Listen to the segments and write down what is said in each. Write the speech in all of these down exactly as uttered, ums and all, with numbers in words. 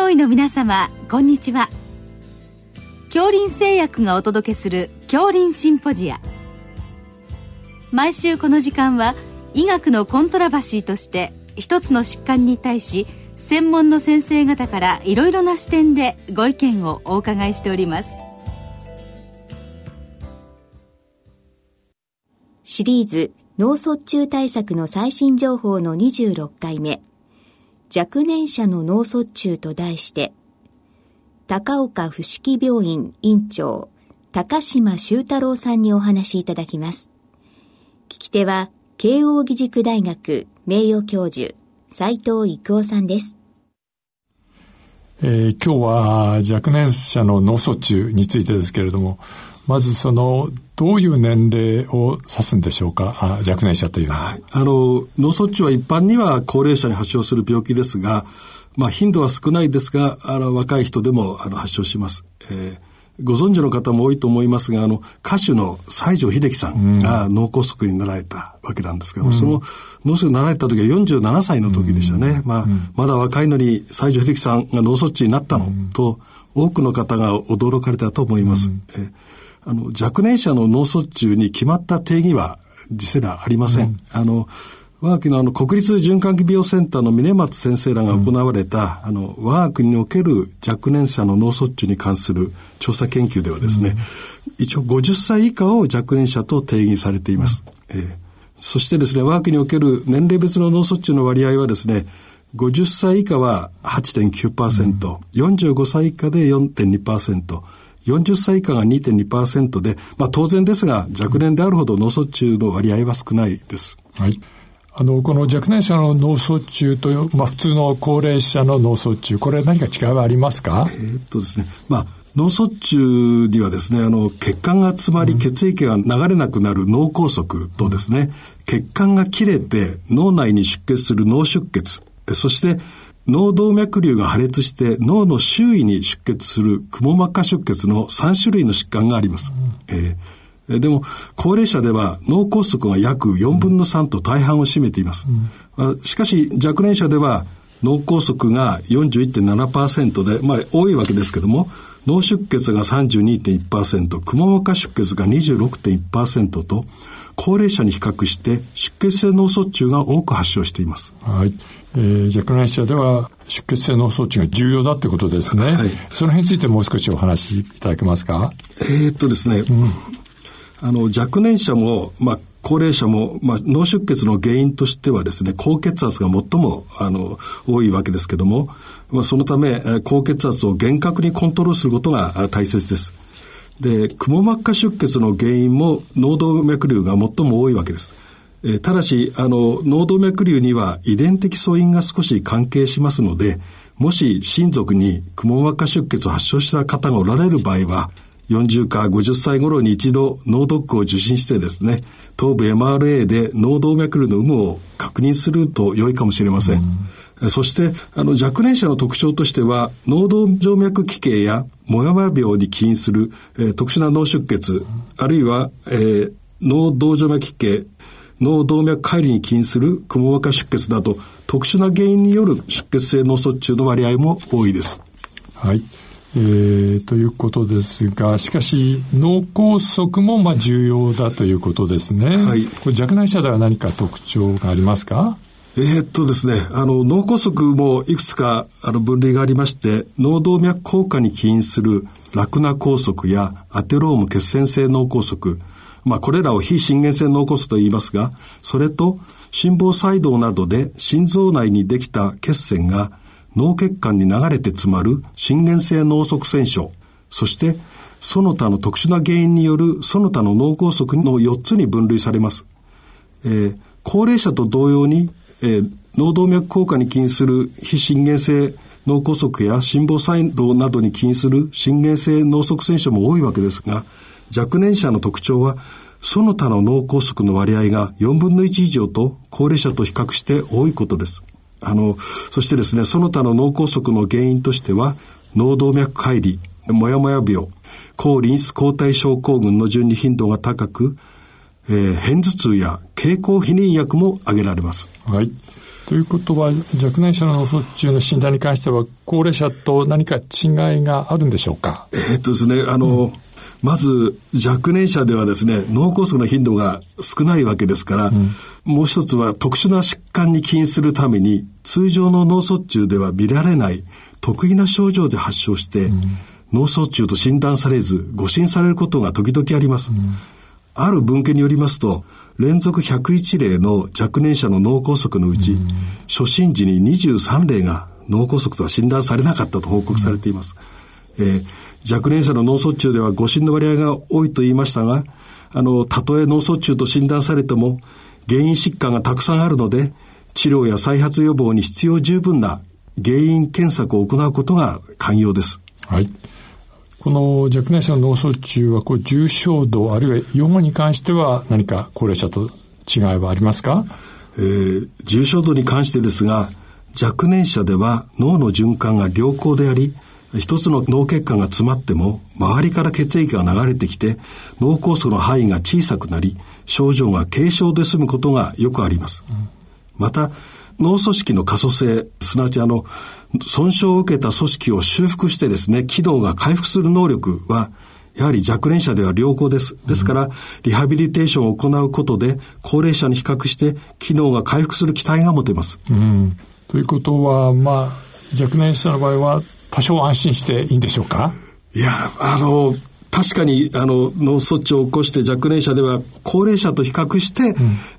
上位の皆様、こんにちは。杏林製薬がお届けする杏林シンポジア。毎週この時間は、医学のコントラバシーとして一つの疾患に対し、専門の先生方からいろいろな視点でご意見をお伺いしております。シリーズ脳卒中対策の最新情報のにじゅうろっかいめ、若年者の脳卒中と題して、高岡伏木病院院長高島周太郎さんにお話しいただきます。聞き手は慶応義塾大学名誉教授斉藤育夫さんです。えー、今日は若年者の脳卒中についてですけれども、まずそのどういう年齢を指すんでしょうか。あ、若年者というのは、あの脳卒中は一般には高齢者に発症する病気ですが、まあ、頻度は少ないですが、あの若い人でもあの発症します。えー、ご存知の方も多いと思いますが、あの歌手の西城秀樹さんが脳梗塞になられたわけなんですけども、うん、その脳梗塞になられた時はよんじゅうななさいの時でしたね。うん、まあ、うん、まだ若いのに西城秀樹さんが脳卒中になったの、うん、と多くの方が驚かれたと思います。うん、えーあの若年者の脳卒中に決まった定義は実際はありません。うん、あの我が国 の, あの国立循環器病センターの峰松先生らが行われた、うん、あの我が国における若年者の脳卒中に関する調査研究ではですね、うん、一応ごじゅっさい以下を若年者と定義されています。うんえー、そしてですね、我が国における年齢別の脳卒中の割合はですね、ごじゅっさい以下は はちてんきゅうパーセント、うん、よんじゅうごさい以下で よんてんにパーセント、よんじゅっさい以下が にてんにパーセント で、まあ、当然ですが若年であるほど脳卒中の割合は少ないです。はい、あのこの若年者の脳卒中という、まあ、普通の高齢者の脳卒中、これ何か違いはありますか？えーっとですねまあ、脳卒中にはですね、あの血管が詰まり血液が流れなくなる脳梗塞とですね、血管が切れて脳内に出血する脳出血、そして脳動脈瘤が破裂して脳の周囲に出血するくも膜下出血のさんしゅるいの疾患があります。えー、でも高齢者では脳梗塞が約よんぶんのさんと大半を占めています。うん、しかし若年者では脳梗塞が よんじゅういってんななパーセント で、まあ、多いわけですけども、脳出血が さんじゅうにてんいちパーセント、 くも膜下出血が にじゅうろくてんいちパーセント と、高齢者に比較して出血性脳卒中が多く発症しています。はい、えー、若年者では出血性脳卒中が重要だってことですね。はい、その辺についてもう少しお話しいただけますか？えー、っとですね、うん、あの若年者も、まあ、高齢者も、まあ、脳出血の原因としてはですね、高血圧が最もあの多いわけですけども、まあ、そのため高血圧を厳格にコントロールすることが大切です。で、くも膜下出血の原因も脳動脈瘤が最も多いわけです。えー、ただしあの脳動脈瘤には遺伝的素因が少し関係しますので、もし親族にくも膜下出血を発症した方がおられる場合は、よんじゅうからごじゅっさい頃に一度脳ドックを受診してですね、頭部 エムアールエー で脳動脈瘤の有無を確認すると良いかもしれません。うん、そしてあの若年者の特徴としては、脳動静脈奇形やもやもや病に起因する、えー、特殊な脳出血、うん、あるいは、えー、脳動静脈奇形、脳動脈解離に起因するくも膜下出血など、特殊な原因による出血性脳卒中の割合も多いです。はい、えー、ということですが、しかし脳梗塞もまあ重要だということですね。はい、これ若年者では何か特徴がありますか？えー、っとですね、あの脳梗塞もいくつかあの分類がありまして、脳動脈硬化に起因する洛南梗塞やアテローム血栓性脳梗塞、まあ、これらを非心原性脳梗塞と言いますが、それと心房細動などで心臓内にできた血栓が脳血管に流れて詰まる心原性脳塞栓症、そしてその他の特殊な原因によるその他の脳梗塞のよっつに分類されます。えー、高齢者と同様に、えー、脳動脈硬化に起因する非心原性脳梗塞や心房細動などに起因する心原性脳塞栓症も多いわけですが、若年者の特徴はその他の脳梗塞の割合がよんぶんのいち以上と高齢者と比較して多いことです。あのそしてですね、その他の脳梗塞の原因としては、脳動脈解離、もやもや病、抗リンス抗体症候群の順に頻度が高く、えー、片頭痛や経口避妊薬も挙げられます。はい、ということは、若年者の脳卒中の診断に関しては高齢者と何か違いがあるんでしょうか。えーっとですね、あの、うん、まず若年者ではですね、脳梗塞の頻度が少ないわけですから、うん、もう一つは特殊な疾患に起因するために通常の脳卒中では見られない特異な症状で発症して、うん、脳卒中と診断されず誤診されることが時々あります、うん、ある文献によりますと、連続ひゃくいち例の若年者の脳梗塞のうち、うん、初診時ににじゅうさん例が脳梗塞とは診断されなかったと報告されています、うん、えー、若年者の脳卒中では誤診の割合が多いと言いましたが、あの、たとえ脳卒中と診断されても原因疾患がたくさんあるので、治療や再発予防に必要十分な原因検索を行うことが肝要です、はい、この若年者の脳卒中はこう重症度あるいは予後に関しては何か高齢者と違いはありますか。えー、重症度に関してですが、若年者では脳の循環が良好であり、一つの脳血管が詰まっても周りから血液が流れてきて脳梗塞の範囲が小さくなり、症状が軽症で済むことがよくあります、うん、また脳組織の可塑性、すなわちあの損傷を受けた組織を修復してですね、機能が回復する能力はやはり若年者では良好です。ですからリハビリテーションを行うことで高齢者に比較して機能が回復する期待が持てます、うん、ということは、まあ、若年者の場合は多少安心していいんでしょうか。いや、あの、確かにあの脳卒中を起こして若年者では高齢者と比較して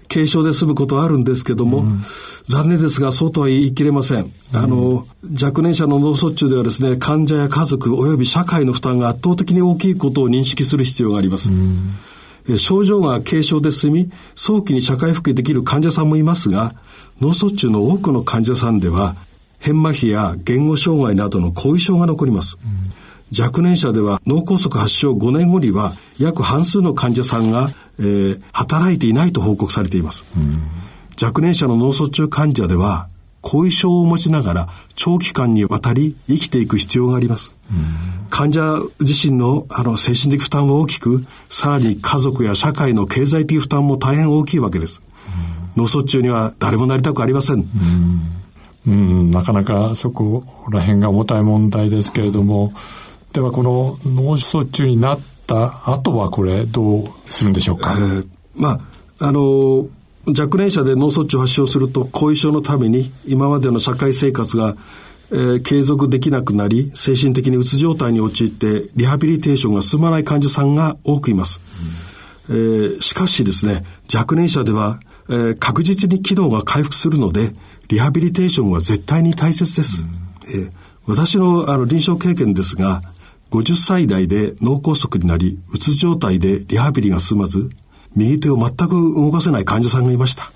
軽症で済むことはあるんですけども、うん、残念ですがそうとは言い切れません、うん、あの若年者の脳卒中ではですね、患者や家族および社会の負担が圧倒的に大きいことを認識する必要があります、うん、え症状が軽症で済み早期に社会復帰できる患者さんもいますが、脳卒中の多くの患者さんでは変麻痺や言語障害などの後遺症が残ります、うん、若年者では脳梗塞発症ごねんごには約半数の患者さんが、えー、働いていないと報告されています、うん、若年者の脳卒中患者では後遺症を持ちながら長期間にわたり生きていく必要があります、うん、患者自身の、あの精神的負担は大きく、さらに家族や社会の経済的負担も大変大きいわけです、うん、脳卒中には誰もなりたくありません、うんうん、なかなかそこら辺が重たい問題ですけれども、ではこの脳卒中になった後はこれどうするんでしょうか。えー、まあ、あの若年者で脳卒中を発症すると後遺症のために今までの社会生活が、えー、継続できなくなり、精神的にうつ状態に陥ってリハビリテーションが進まない患者さんが多くいます、うん、えー、しかしですね、若年者では、えー、確実に機能が回復するのでリハビリテーションは絶対に大切です、うん、え私 の, あの臨床経験ですが、ごじゅっさい代で脳梗塞になりうつ状態でリハビリが進まず右手を全く動かせない患者さんがいました、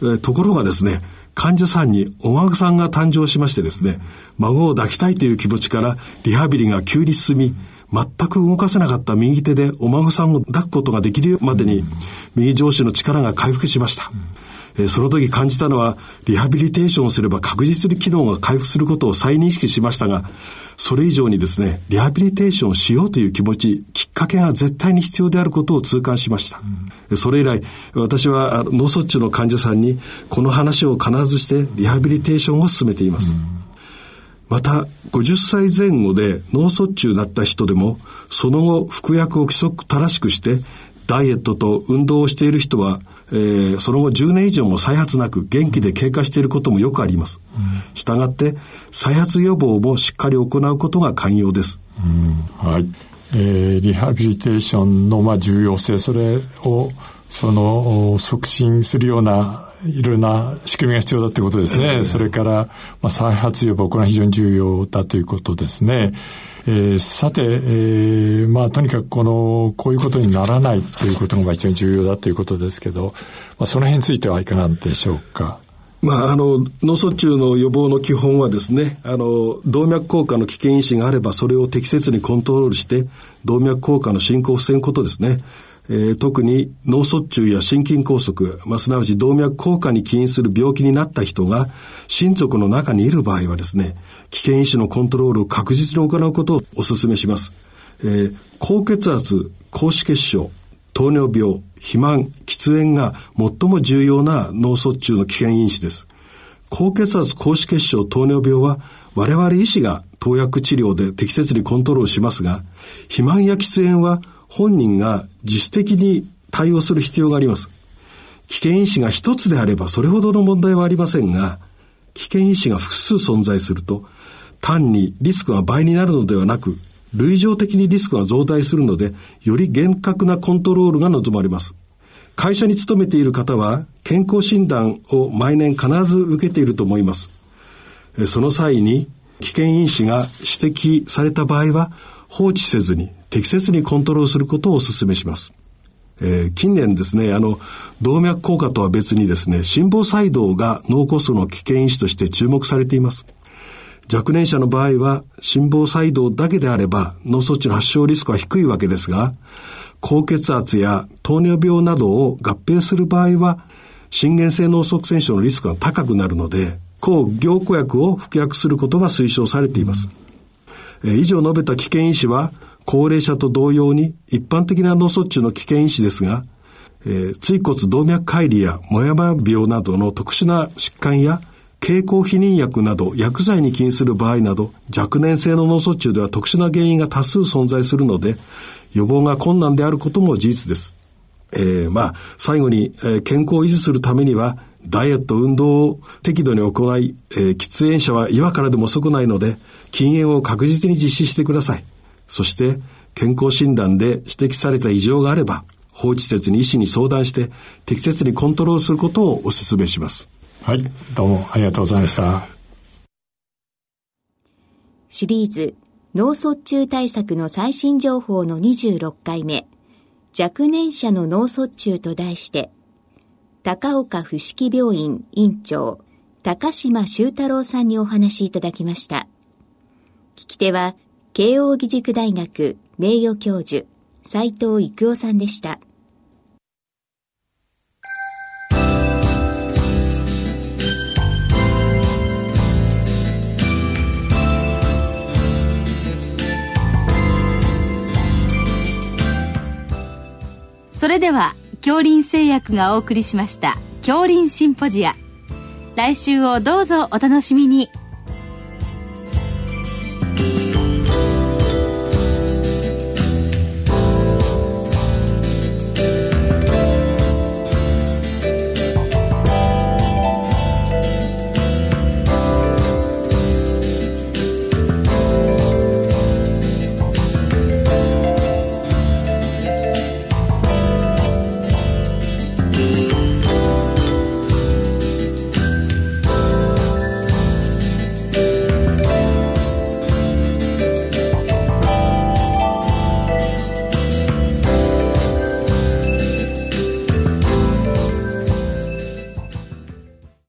えー、ところがですね、患者さんにお孫さんが誕生しましてですね、孫を抱きたいという気持ちからリハビリが急に進み、全く動かせなかった右手でお孫さんを抱くことができるまでに右上肢の力が回復しました、うん、その時感じたのは、リハビリテーションをすれば確実に機能が回復することを再認識しましたが、それ以上にですね、リハビリテーションをしようという気持ち、きっかけが絶対に必要であることを痛感しました、うん、それ以来私は脳卒中の患者さんにこの話を必ずしてリハビリテーションを進めています、うん、またごじゅっさいぜん後で脳卒中になった人でもその後服薬を規則正しくしてダイエットと運動をしている人は、えー、その後じゅうねん以上も再発なく元気で経過していることもよくあります、うん、したがって再発予防もしっかり行うことが肝要です、うん、はい、えー、リハビリテーションの、まあ、重要性、それをその促進するようないろいろな仕組みが必要だということですね、えー、それから、まあ、再発予防、これは非常に重要だということですね。えー、さて、えー、まあ、とにかくこの、こういうことにならないということのが非常に重要だということですけど、まあ、その辺についてはいかがでしょうか。まあ、あの、脳卒中の予防の基本はですね、あの、動脈硬化の危険因子があれば、それを適切にコントロールして、動脈硬化の進行を防ぐことですね。えー、特に脳卒中や心筋梗塞、まあ、すなわち動脈硬化に起因する病気になった人が親族の中にいる場合はですね、危険因子のコントロールを確実に行うことをお勧めします、えー、高血圧、高脂血症、糖尿病、肥満、喫煙が最も重要な脳卒中の危険因子です。高血圧高脂血症糖尿病は我々医師が投薬治療で適切にコントロールしますが、肥満や喫煙は本人が自主的に対応する必要があります。危険因子が一つであればそれほどの問題はありませんが、危険因子が複数存在すると単にリスクが倍になるのではなく、類常的にリスクが増大するので、より厳格なコントロールが望まれます。会社に勤めている方は健康診断を毎年必ず受けていると思います。その際に危険因子が指摘された場合は放置せずに適切にコントロールすることをお勧めします。えー、近年ですね、あの動脈硬化とは別にですね、心房細動が脳梗塞の危険因子として注目されています。若年者の場合は心房細動だけであれば脳卒中の発症リスクは低いわけですが、高血圧や糖尿病などを合併する場合は心原性脳塞栓症のリスクが高くなるので、抗凝固薬を服薬することが推奨されています。えー、以上述べた危険因子は高齢者と同様に一般的な脳卒中の危険因子ですが、えー、椎骨動脈解離やもやもや病などの特殊な疾患や経口避妊薬など薬剤に起因する場合など、若年性の脳卒中では特殊な原因が多数存在するので予防が困難であることも事実です。えー、まあ最後に、えー、健康を維持するためにはダイエット運動を適度に行い、えー、喫煙者は今からでも遅くないので禁煙を確実に実施してください。そして健康診断で指摘された異常があれば放置せずに医師に相談して適切にコントロールすることをお勧めします。はい、どうもありがとうございました。シリーズ脳卒中対策の最新情報のにじゅうろっかいめ、若年者の脳卒中と題して、高岡伏木病院院長高島修太郎さんにお話しいただきました。聞き手は慶応義塾大学名誉教授斉藤育夫さんでした。それでは杏林製薬がお送りしました杏林シンポジア、来週をどうぞお楽しみに。